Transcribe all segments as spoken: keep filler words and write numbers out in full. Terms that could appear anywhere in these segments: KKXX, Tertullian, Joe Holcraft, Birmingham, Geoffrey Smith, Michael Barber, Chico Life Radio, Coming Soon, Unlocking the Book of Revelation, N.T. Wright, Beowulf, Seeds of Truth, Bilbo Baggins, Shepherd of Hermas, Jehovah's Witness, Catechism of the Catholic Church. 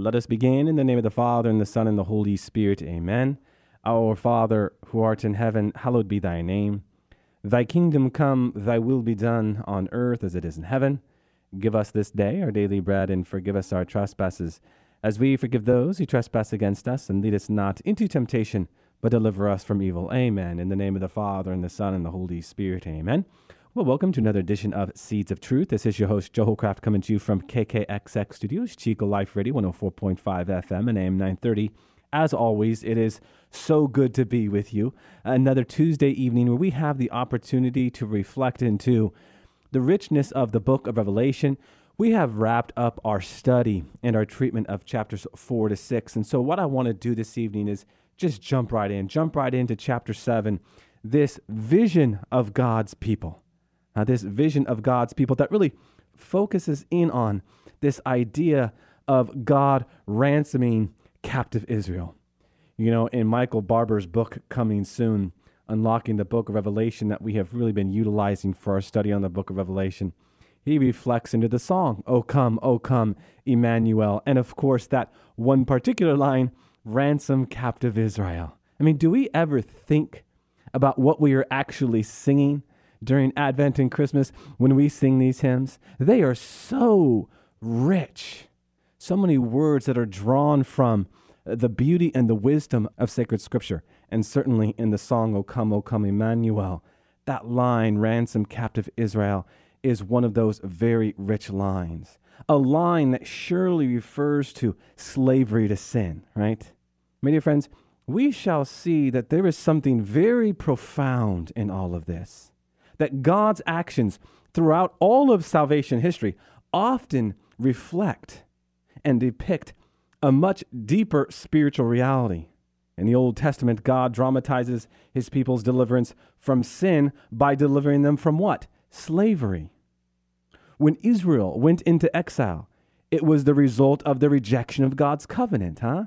Let us begin in the name of the Father, and the Son, and the Holy Spirit. Amen. Our Father, who art in heaven, hallowed be thy name. Thy kingdom come, thy will be done, on earth as it is in heaven. Give us this day our daily bread, and forgive us our trespasses, as we forgive those who trespass against us. And lead us not into temptation, but deliver us from evil. Amen. In the name of the Father, and the Son, and the Holy Spirit. Amen. Well, welcome to another edition of Seeds of Truth. This is your host, Joe Holcraft, coming to you from K K X X Studios, Chico Life Radio, one oh four point five F M and A M nine thirty. As always, it is so good to be with you. Another Tuesday evening where we have the opportunity to reflect into the richness of the book of Revelation. We have wrapped up our study and our treatment of chapters four to six. And so what I want to do this evening is just jump right in, jump right into chapter seven, this vision of God's people. Uh, this vision of God's people that really focuses in on this idea of God ransoming captive Israel. You know, in Michael Barber's book, Coming Soon, Unlocking the Book of Revelation, that we have really been utilizing for our study on the book of Revelation, he reflects into the song, "O come, O come, Emmanuel." And of course, that one particular line, "Ransom captive Israel." I mean, do we ever think about what we are actually singing during Advent and Christmas when we sing these hymns? They are so rich. So many words that are drawn from the beauty and the wisdom of sacred scripture. And certainly in the song, "O come, O come, Emmanuel," that line, "Ransom captive Israel," is one of those very rich lines. A line that surely refers to slavery to sin, right? My dear friends, we shall see that there is something very profound in all of this. That God's actions throughout all of salvation history often reflect and depict a much deeper spiritual reality. In the Old Testament, God dramatizes his people's deliverance from sin by delivering them from what? Slavery. When Israel went into exile, it was the result of the rejection of God's covenant, huh?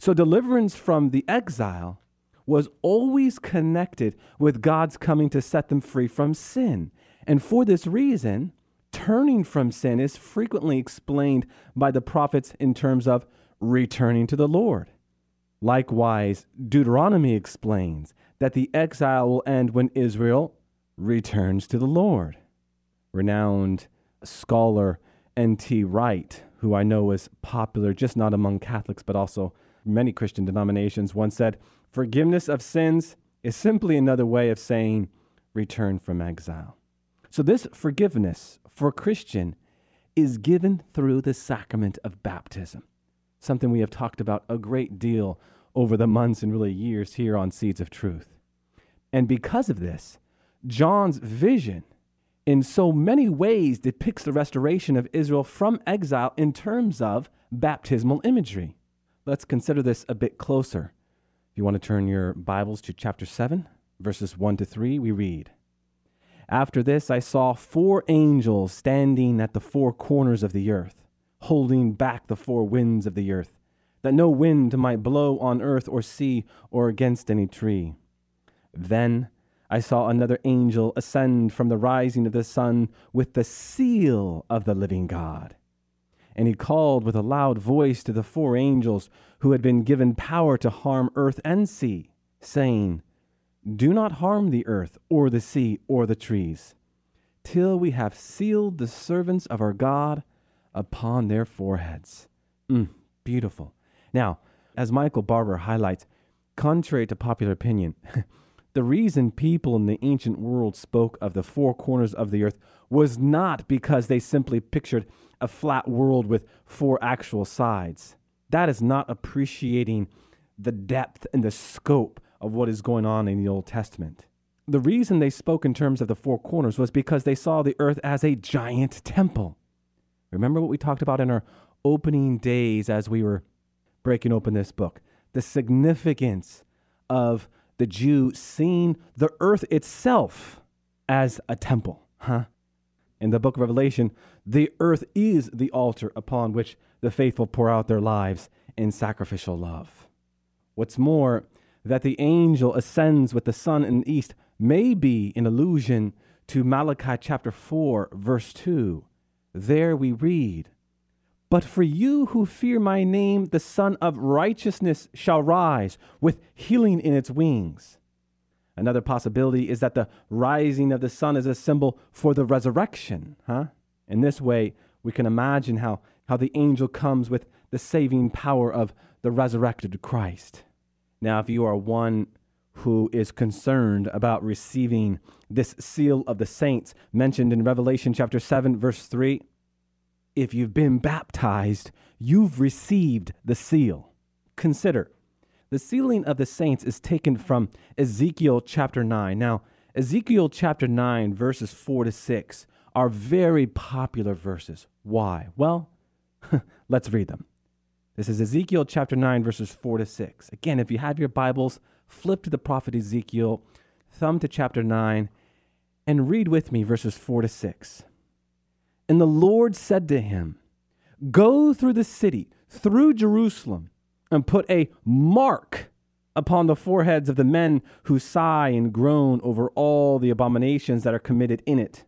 So deliverance from the exile was always connected with God's coming to set them free from sin. And for this reason, turning from sin is frequently explained by the prophets in terms of returning to the Lord. Likewise, Deuteronomy explains that the exile will end when Israel returns to the Lord. Renowned scholar N T Wright, who I know is popular just not among Catholics, but also many Christian denominations, once said, "Forgiveness of sins is simply another way of saying return from exile." So this forgiveness for a Christian is given through the sacrament of baptism, something we have talked about a great deal over the months and really years here on Seeds of Truth. And because of this, John's vision in so many ways depicts the restoration of Israel from exile in terms of baptismal imagery. Let's consider this a bit closer. If you want to turn your Bibles to chapter seven, verses one to three, we read, "After this I saw four angels standing at the four corners of the earth, holding back the four winds of the earth, that no wind might blow on earth or sea or against any tree. Then I saw another angel ascend from the rising of the sun with the seal of the living God. And he called with a loud voice to the four angels who had been given power to harm earth and sea, saying, 'Do not harm the earth or the sea or the trees, till we have sealed the servants of our God upon their foreheads.'" Mm, beautiful. Now, as Michael Barber highlights, contrary to popular opinion, the reason people in the ancient world spoke of the four corners of the earth was not because they simply pictured a flat world with four actual sides. That is not appreciating the depth and the scope of what is going on in the Old Testament. The reason they spoke in terms of the four corners was because they saw the earth as a giant temple. Remember what we talked about in our opening days as we were breaking open this book? The significance of the Jew seeing the earth itself as a temple, huh? In the book of Revelation, the earth is the altar upon which the faithful pour out their lives in sacrificial love. What's more, that the angel ascends with the sun in the east may be an allusion to Malachi chapter four, verse two. There we read, But for you who fear my name, the Son of Righteousness shall rise with healing in its wings. Another possibility is that the rising of the sun is a symbol for the resurrection. Huh? In this way, we can imagine how, how the angel comes with the saving power of the resurrected Christ. Now, if you are one who is concerned about receiving this seal of the saints mentioned in Revelation chapter seven, verse three, if you've been baptized, you've received the seal. Consider, the sealing of the saints is taken from Ezekiel chapter nine. Now, Ezekiel chapter nine, verses four to six are very popular verses. Why? Well, let's read them. This is Ezekiel chapter nine, verses four to six. Again, if you have your Bibles, flip to the prophet Ezekiel, thumb to chapter nine, and read with me verses four to six. And the Lord said to him, go through the city, through Jerusalem, and put a mark upon the foreheads of the men who sigh and groan over all the abominations that are committed in it.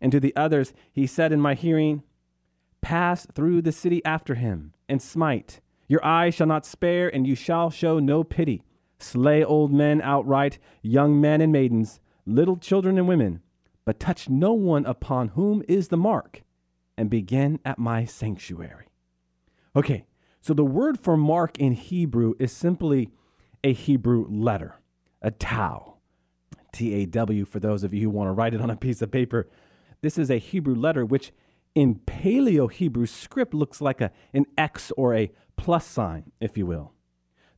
And to the others he said in my hearing, pass through the city after him, and smite. Your eyes shall not spare, and you shall show no pity. Slay old men outright, young men and maidens, little children and women, but touch no one upon whom is the mark, and begin at my sanctuary. Okay, so the word for mark in Hebrew is simply a Hebrew letter, a tau, T A W for those of you who want to write it on a piece of paper. This is a Hebrew letter which in Paleo-Hebrew script looks like a, an X or a plus sign, if you will.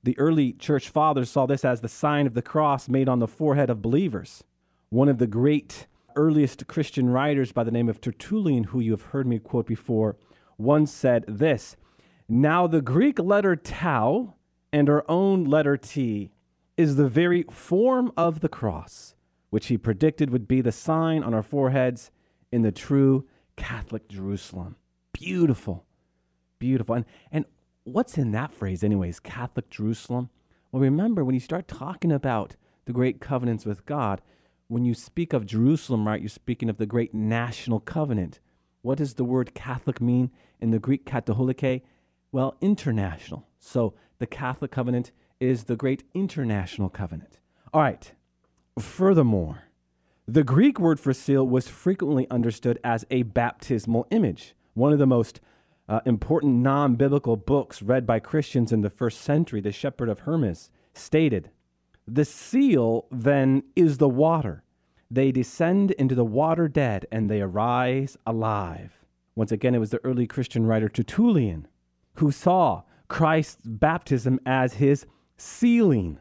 The early church fathers saw this as the sign of the cross made on the forehead of believers. One of the great earliest Christian writers by the name of Tertullian, who you have heard me quote before, once said this, now the Greek letter tau and our own letter T is the very form of the cross, which he predicted would be the sign on our foreheads in the true Catholic Jerusalem. Beautiful, beautiful. And, and what's in that phrase anyways, Catholic Jerusalem? Well, remember, when you start talking about the great covenants with God, when you speak of Jerusalem, right, you're speaking of the great national covenant. What does the word Catholic mean in the Greek katholike? Well, international. So the Catholic covenant is the great international covenant. All right. Furthermore, the Greek word for seal was frequently understood as a baptismal image. One of the most uh, important non-biblical books read by Christians in the first century, the Shepherd of Hermas, stated, the seal, then, is the water. They descend into the water dead, and they arise alive. Once again, it was the early Christian writer Tertullian who saw Christ's baptism as his sealing.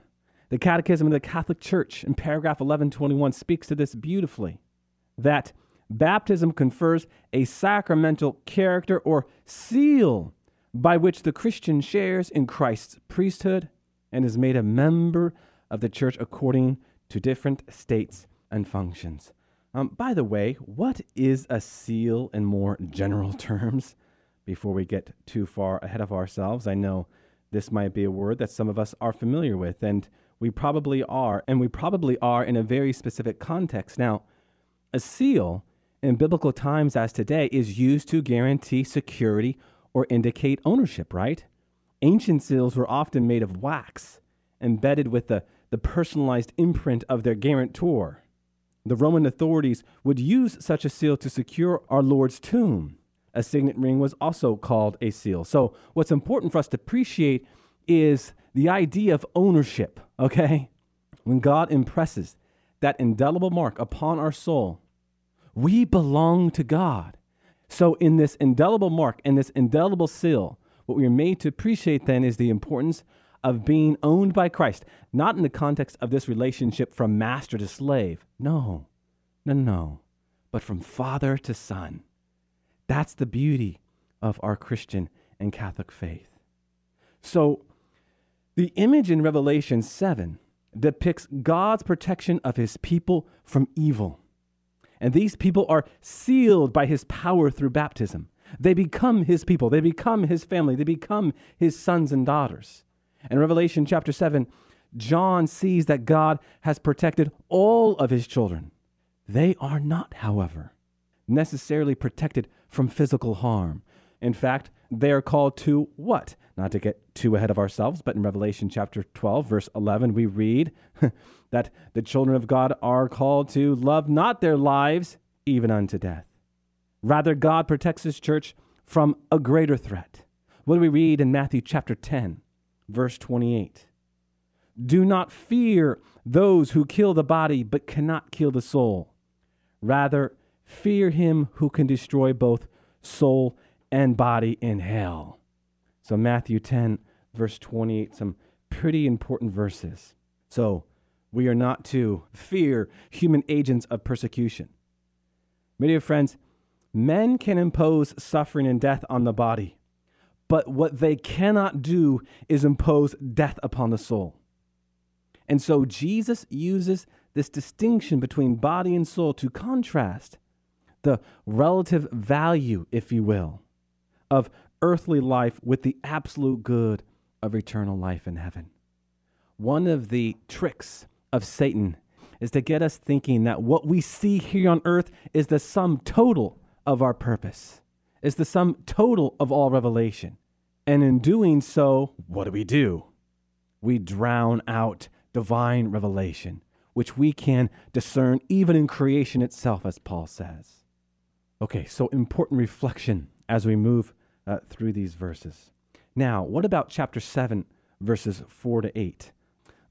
The Catechism of the Catholic Church, in paragraph eleven twenty-one, speaks to this beautifully, that baptism confers a sacramental character or seal by which the Christian shares in Christ's priesthood and is made a member of the church according to different states and functions. Um, by the way, what is a seal in more general terms? Before we get too far ahead of ourselves, I know this might be a word that some of us are familiar with, and we probably are, and we probably are in a very specific context. Now, a seal in biblical times as today is used to guarantee security or indicate ownership, right? Ancient seals were often made of wax, embedded with the the personalized imprint of their guarantor. The Roman authorities would use such a seal to secure our Lord's tomb. A signet ring was also called a seal. So what's important for us to appreciate is the idea of ownership, okay? When God impresses that indelible mark upon our soul, we belong to God. So in this indelible mark, in this indelible seal, what we are made to appreciate then is the importance of being owned by Christ, not in the context of this relationship from master to slave. No, no, no, but from father to son. That's the beauty of our Christian and Catholic faith. So the image in Revelation seven depicts God's protection of his people from evil. And these people are sealed by his power through baptism. They become his people. They become his family. They become his sons and daughters. In Revelation chapter seven, John sees that God has protected all of his children. They are not, however, necessarily protected from physical harm. In fact, they are called to what? Not to get too ahead of ourselves, but in Revelation chapter twelve, verse eleven, we read that the children of God are called to love not their lives, even unto death. Rather, God protects his church from a greater threat. What do we read in Matthew chapter ten, verse twenty-eight? Do not fear those who kill the body, but cannot kill the soul. Rather, fear him who can destroy both soul and body in hell. So Matthew ten, verse twenty-eight, some pretty important verses. So we are not to fear human agents of persecution. My dear friends, men can impose suffering and death on the body, but what they cannot do is impose death upon the soul. And so Jesus uses this distinction between body and soul to contrast the relative value, if you will, of earthly life with the absolute good of eternal life in heaven. One of the tricks of Satan is to get us thinking that what we see here on earth is the sum total of our purpose, is the sum total of all revelation. And in doing so, what do we do? We drown out divine revelation, which we can discern even in creation itself, as Paul says. Okay, so important reflection as we move uh, through these verses. Now, what about chapter seven, verses four to eight,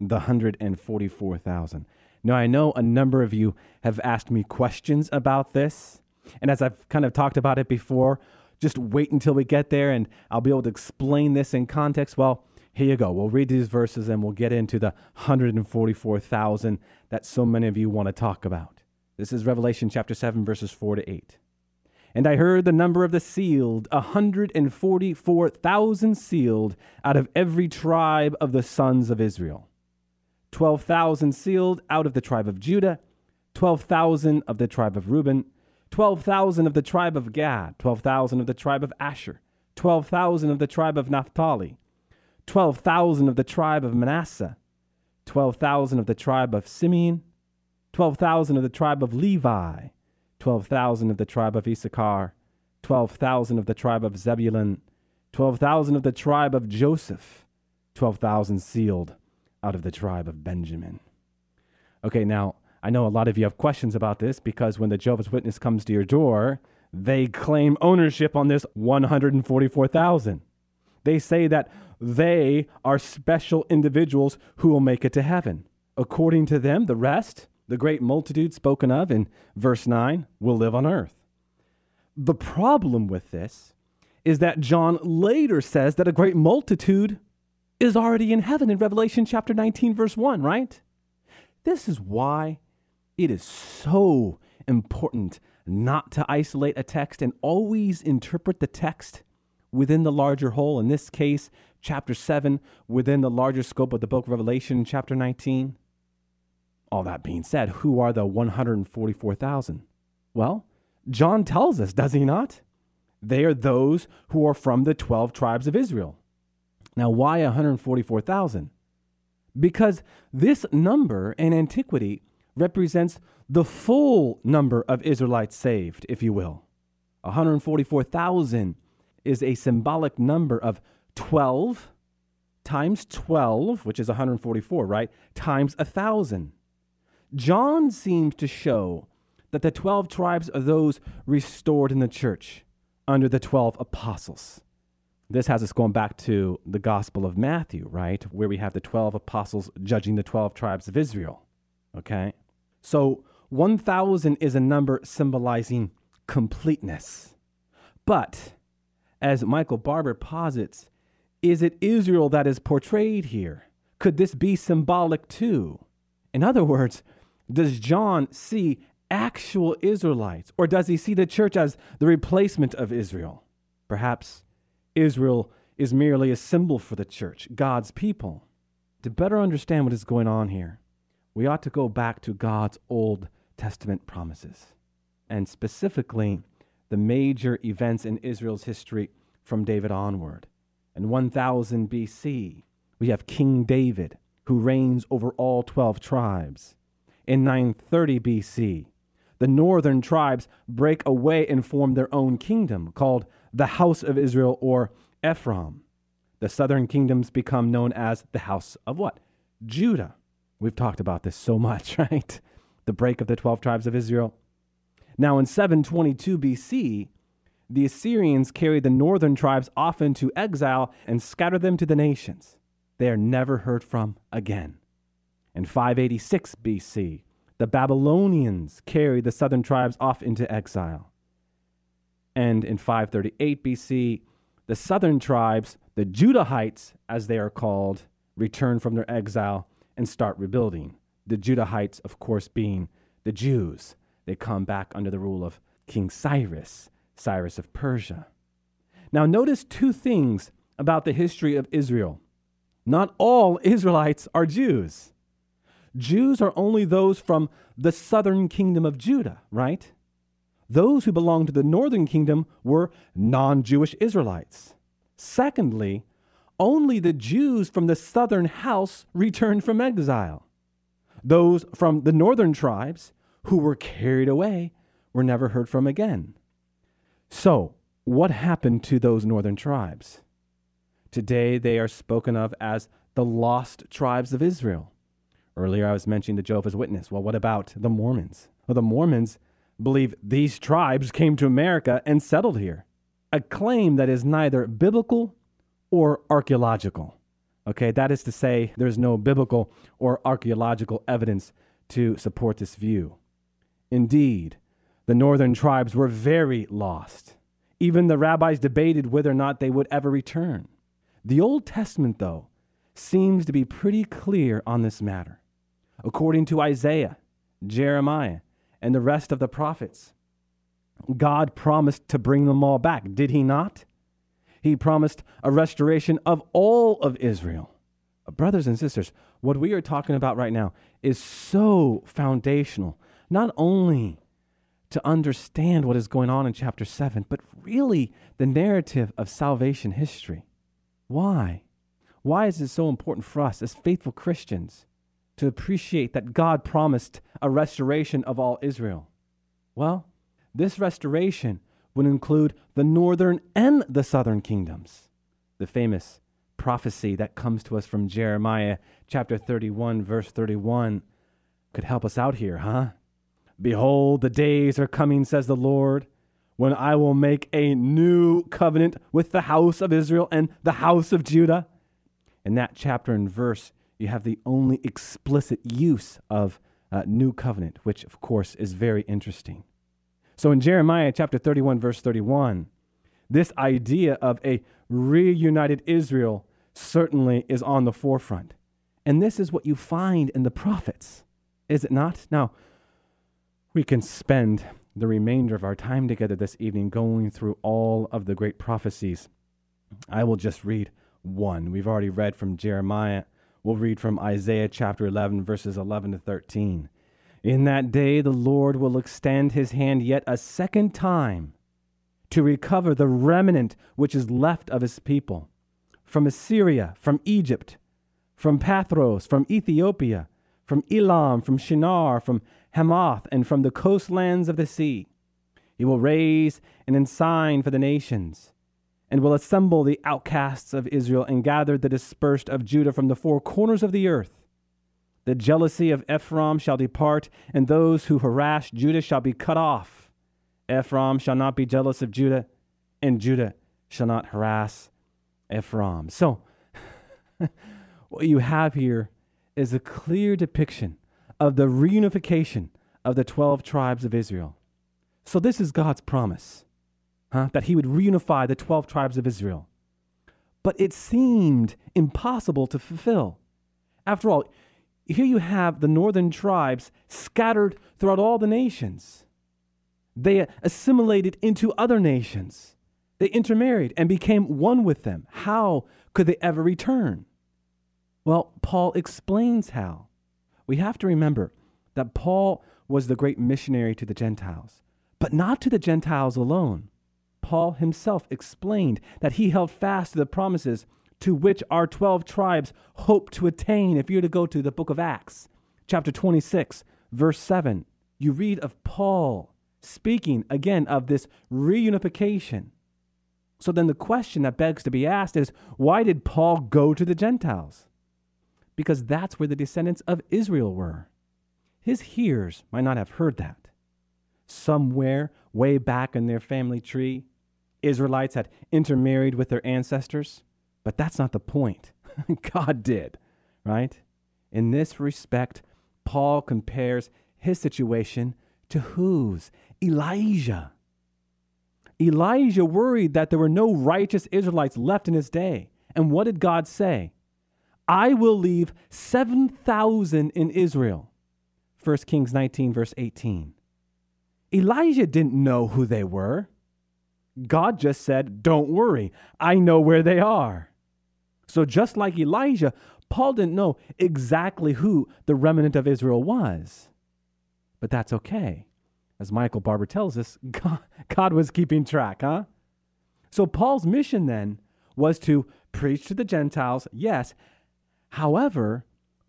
the one hundred forty-four thousand? Now, I know a number of you have asked me questions about this, and as I've kind of talked about it before, just wait until we get there and I'll be able to explain this in context. Well, here you go. We'll read these verses and we'll get into the one hundred forty-four thousand that so many of you want to talk about. This is Revelation chapter seven, verses four to eight. And I heard the number of the sealed, one hundred forty-four thousand sealed out of every tribe of the sons of Israel. twelve thousand sealed out of the tribe of Judah, twelve thousand of the tribe of Reuben, twelve thousand of the tribe of Gad, twelve thousand of the tribe of Asher, twelve thousand of the tribe of Naphtali, twelve thousand of the tribe of Manasseh, twelve thousand of the tribe of Simeon, twelve thousand of the tribe of Levi, twelve thousand of the tribe of Issachar, twelve thousand of the tribe of Zebulun, twelve thousand of the tribe of Joseph, twelve thousand sealed out of the tribe of Benjamin. Okay, now, I know a lot of you have questions about this because when the Jehovah's Witness comes to your door, they claim ownership on this one hundred forty-four thousand. They say that they are special individuals who will make it to heaven. According to them, the rest, the great multitude spoken of in verse nine, will live on earth. The problem with this is that John later says that a great multitude is already in heaven in Revelation chapter nineteen, verse one, right? This is why it is so important not to isolate a text and always interpret the text within the larger whole, in this case, chapter seven, within the larger scope of the book of Revelation, chapter nineteen. All that being said, who are the one hundred forty-four thousand? Well, John tells us, does he not? They are those who are from the twelve tribes of Israel. Now, why one hundred forty-four thousand? Because this number in antiquity represents the full number of Israelites saved, if you will. one hundred forty-four thousand is a symbolic number of twelve times twelve, which is one hundred forty-four, right, times one thousand. John seems to show that the twelve tribes are those restored in the church under the twelve apostles. This has us going back to the Gospel of Matthew, right, where we have the twelve apostles judging the twelve tribes of Israel, okay? So one thousand is a number symbolizing completeness, but as Michael Barber posits, is it Israel that is portrayed here? Could this be symbolic too? In other words, does John see actual Israelites, or does he see the church as the replacement of Israel? Perhaps Israel is merely a symbol for the church, God's people. To better understand what is going on here, we ought to go back to God's Old Testament promises, and specifically the major events in Israel's history from David onward. In one thousand B C, we have King David, who reigns over all twelve tribes. In nine thirty B C, the northern tribes break away and form their own kingdom called the house of Israel or Ephraim. The southern kingdoms become known as the house of what? Judah. We've talked about this so much, right? The break of the twelve tribes of Israel. Now in seven twenty-two B C, the Assyrians carried the northern tribes off into exile and scattered them to the nations. They are never heard from again. In five eighty-six B C, the Babylonians carried the southern tribes off into exile. And in five thirty-eight B C, the southern tribes, the Judahites, as they are called, return from their exile and start rebuilding. The Judahites, of course, being the Jews. They come back under the rule of King Cyrus, Cyrus of Persia. Now notice two things about the history of Israel. Not all Israelites are Jews. Jews are only those from the southern kingdom of Judah, right? Those who belonged to the northern kingdom were non-Jewish Israelites. Secondly, only the Jews from the southern house returned from exile. Those from the northern tribes who were carried away were never heard from again. So, what happened to those northern tribes? Today they are spoken of as the lost tribes of Israel. Earlier I was mentioning the Jehovah's Witness. Well, what about the Mormons? Well, the Mormons believe these tribes came to America and settled here, a claim that is neither biblical or archaeological. Okay, that is to say there's no biblical or archaeological evidence to support this view. Indeed, the northern tribes were very lost. Even the rabbis debated whether or not they would ever return. The Old Testament, though, seems to be pretty clear on this matter. According to Isaiah, Jeremiah, and the rest of the prophets, God promised to bring them all back, did he not? He promised a restoration of all of Israel. Brothers and sisters, what we are talking about right now is so foundational, not only to understand what is going on in chapter seven, but really the narrative of salvation history. Why? Why is it so important for us as faithful Christians to appreciate that God promised a restoration of all Israel? Well, this restoration would include the northern and the southern kingdoms. The famous prophecy that comes to us from Jeremiah chapter thirty-one, verse thirty-one could help us out here, huh? Behold, the days are coming, says the Lord, when I will make a new covenant with the house of Israel and the house of Judah. In that chapter and verse, you have the only explicit use of uh, new covenant, which, of course, is very interesting. So in Jeremiah chapter thirty-one, verse thirty-one, this idea of a reunited Israel certainly is on the forefront. And this is what you find in the prophets, is it not? Now, we can spend the remainder of our time together this evening going through all of the great prophecies. I will just read one. We've already read from Jeremiah. We'll read from Isaiah chapter eleven, verses eleven to thirteen. In that day, the Lord will extend his hand yet a second time to recover the remnant which is left of his people from Assyria, from Egypt, from Pathros, from Ethiopia, from Elam, from Shinar, from Hamath, and from the coastlands of the sea. He will raise an ensign for the nations, and will assemble the outcasts of Israel and gather the dispersed of Judah from the four corners of the earth. The jealousy of Ephraim shall depart, and those who harass Judah shall be cut off. Ephraim shall not be jealous of Judah, and Judah shall not harass Ephraim. So, what you have here is a clear depiction of the reunification of the twelve tribes of Israel. So this is God's promise, huh? That he would reunify the twelve tribes of Israel. But it seemed impossible to fulfill. After all, here you have the northern tribes scattered throughout all the nations. They assimilated into other nations. They intermarried and became one with them. How could they ever return? Well, Paul explains how. We have to remember that Paul was the great missionary to the Gentiles, but not to the Gentiles alone. Paul himself explained that he held fast to the promises to which our twelve tribes hope to attain. If you're to go to the book of Acts, chapter twenty-six, verse seven, you read of Paul speaking again of this reunification. So then the question that begs to be asked is, why did Paul go to the Gentiles? Because that's where the descendants of Israel were. His hearers might not have heard that. Somewhere way back in their family tree, Israelites had intermarried with their ancestors, but that's not the point. God did, right? In this respect, Paul compares his situation to whose? Elijah. Elijah worried that there were no righteous Israelites left in his day. And what did God say? I will leave seven thousand in Israel. First Kings nineteen, verse eighteen. Elijah didn't know who they were. God just said, don't worry, I know where they are. So just like Elijah, Paul didn't know exactly who the remnant of Israel was. But that's okay. As Michael Barber tells us, God, God was keeping track, huh? So Paul's mission then was to preach to the Gentiles, yes. However,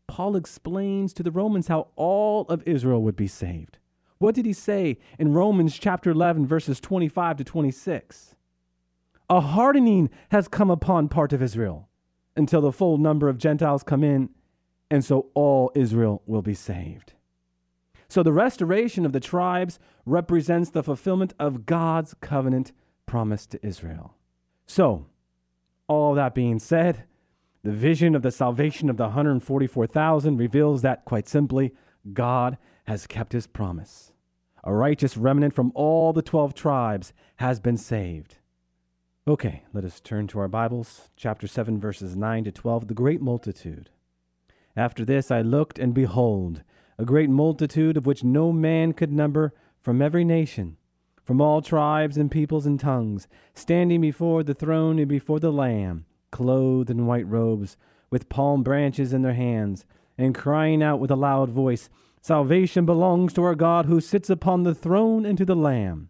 Paul explains to the Romans how all of Israel would be saved. What did he say in Romans chapter eleven, verses twenty-five to twenty-six? A hardening has come upon part of Israel until the full number of Gentiles come in, and so all Israel will be saved. So the restoration of the tribes represents the fulfillment of God's covenant promise to Israel. So, all that being said, the vision of the salvation of the one hundred forty-four thousand reveals that, quite simply, God has kept his promise. A righteous remnant from all the twelve tribes has been saved. Okay, let us turn to our Bibles, chapter seven, verses nine to twelve, the great multitude. After this I looked, and behold, a great multitude of which no man could number, from every nation, from all tribes and peoples and tongues, standing before the throne and before the Lamb, clothed in white robes, with palm branches in their hands, and crying out with a loud voice, Salvation belongs to our God who sits upon the throne and to the Lamb.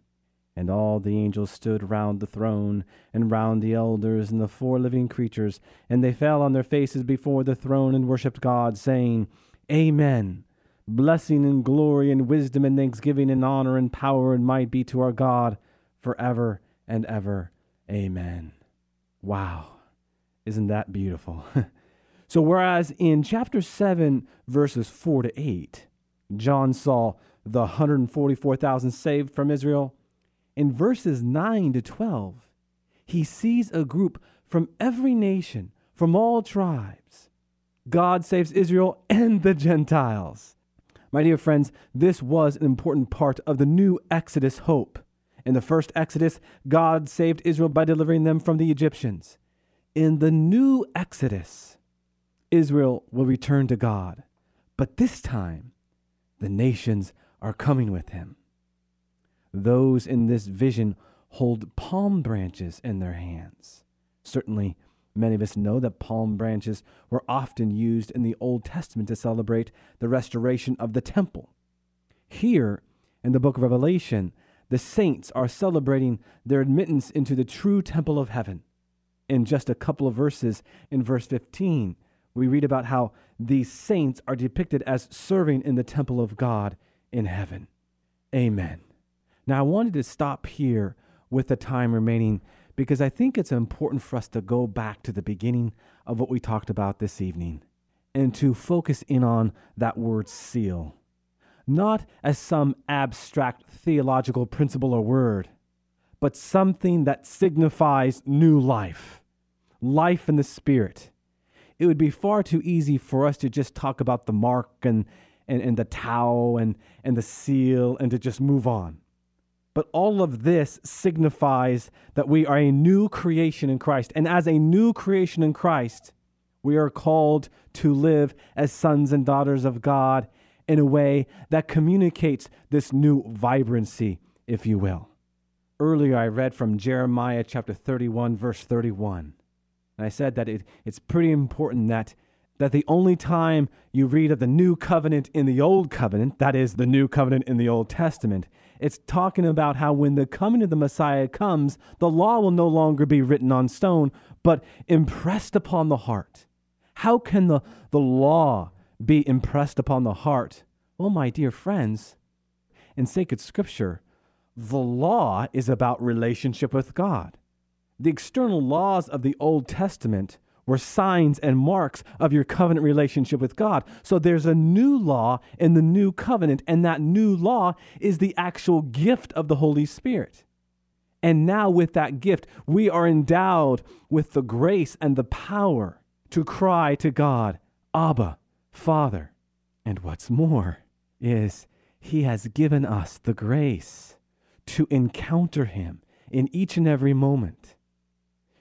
And all the angels stood round the throne, and round the elders and the four living creatures, and they fell on their faces before the throne and worshipped God, saying, Amen. Blessing and glory and wisdom and thanksgiving and honor and power and might be to our God forever and ever. Amen. Wow. Isn't that beautiful? So whereas in chapter seven, verses four to eight, John saw the one hundred forty-four thousand saved from Israel, in verses nine to twelve, he sees a group from every nation, from all tribes. God saves Israel and the Gentiles. My dear friends, this was an important part of the new Exodus hope. In the first Exodus, God saved Israel by delivering them from the Egyptians. In the new Exodus, Israel will return to God. But this time, the nations are coming with him. Those in this vision hold palm branches in their hands. Certainly, many of us know that palm branches were often used in the Old Testament to celebrate the restoration of the temple. Here, in the book of Revelation, the saints are celebrating their admittance into the true temple of heaven. In just a couple of verses, in verse fifteen, we read about how these saints are depicted as serving in the temple of God in heaven. Amen. Now, I wanted to stop here with the time remaining, because I think it's important for us to go back to the beginning of what we talked about this evening and to focus in on that word seal, not as some abstract theological principle or word, but something that signifies new life, life in the Spirit. It would be far too easy for us to just talk about the mark and, and, and the tau and, and the seal and to just move on. But all of this signifies that we are a new creation in Christ. And as a new creation in Christ, we are called to live as sons and daughters of God in a way that communicates this new vibrancy, if you will. Earlier, I read from Jeremiah chapter thirty-one, verse thirty-one. And I said that it, it's pretty important that, that the only time you read of the new covenant in the old covenant, that is, the new covenant in the Old Testament, it's talking about how when the coming of the Messiah comes, the law will no longer be written on stone, but impressed upon the heart. How can the, the law be impressed upon the heart? Well, my dear friends, in sacred scripture, the law is about relationship with God. The external laws of the Old Testament were signs and marks of your covenant relationship with God. So there's a new law in the new covenant, and that new law is the actual gift of the Holy Spirit. And now with that gift, we are endowed with the grace and the power to cry to God, Abba, Father. And what's more is He has given us the grace to encounter Him in each and every moment.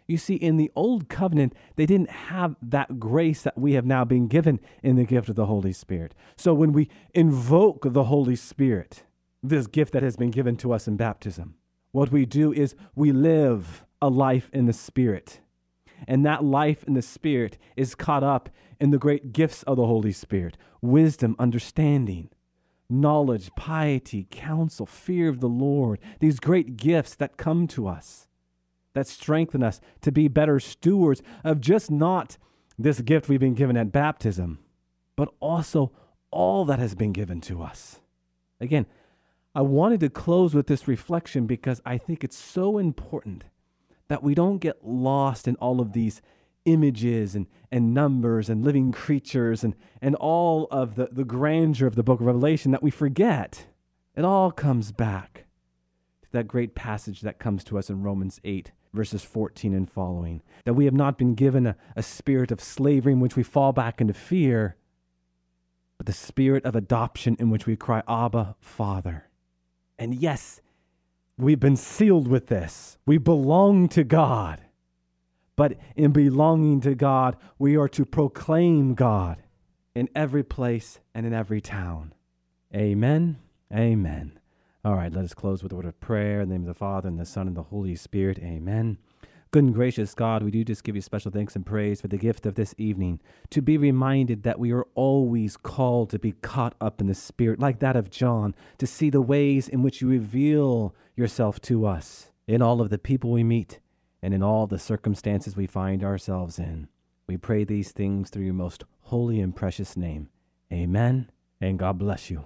You see, in the Old Covenant, they didn't have that grace that we have now been given in the gift of the Holy Spirit. So when we invoke the Holy Spirit, this gift that has been given to us in baptism, what we do is we live a life in the Spirit. And that life in the Spirit is caught up in the great gifts of the Holy Spirit: wisdom, understanding, knowledge, piety, counsel, fear of the Lord. These great gifts that come to us, that strengthen us to be better stewards of just not this gift we've been given at baptism, but also all that has been given to us. Again, I wanted to close with this reflection because I think it's so important that we don't get lost in all of these images and, and numbers and living creatures and, and all of the, the grandeur of the book of Revelation, that we forget. It all comes back to that great passage that comes to us in Romans eight. Verses fourteen and following, that we have not been given a, a spirit of slavery in which we fall back into fear, but the spirit of adoption in which we cry, Abba, Father. And yes, we've been sealed with this. We belong to God. But in belonging to God, we are to proclaim God in every place and in every town. Amen. Amen. All right, let us close with a word of prayer. In the name of the Father, and the Son, and the Holy Spirit. Amen. Good and gracious God, we do just give you special thanks and praise for the gift of this evening, to be reminded that we are always called to be caught up in the Spirit, like that of John, to see the ways in which you reveal yourself to us in all of the people we meet and in all the circumstances we find ourselves in. We pray these things through your most holy and precious name. Amen, and God bless you.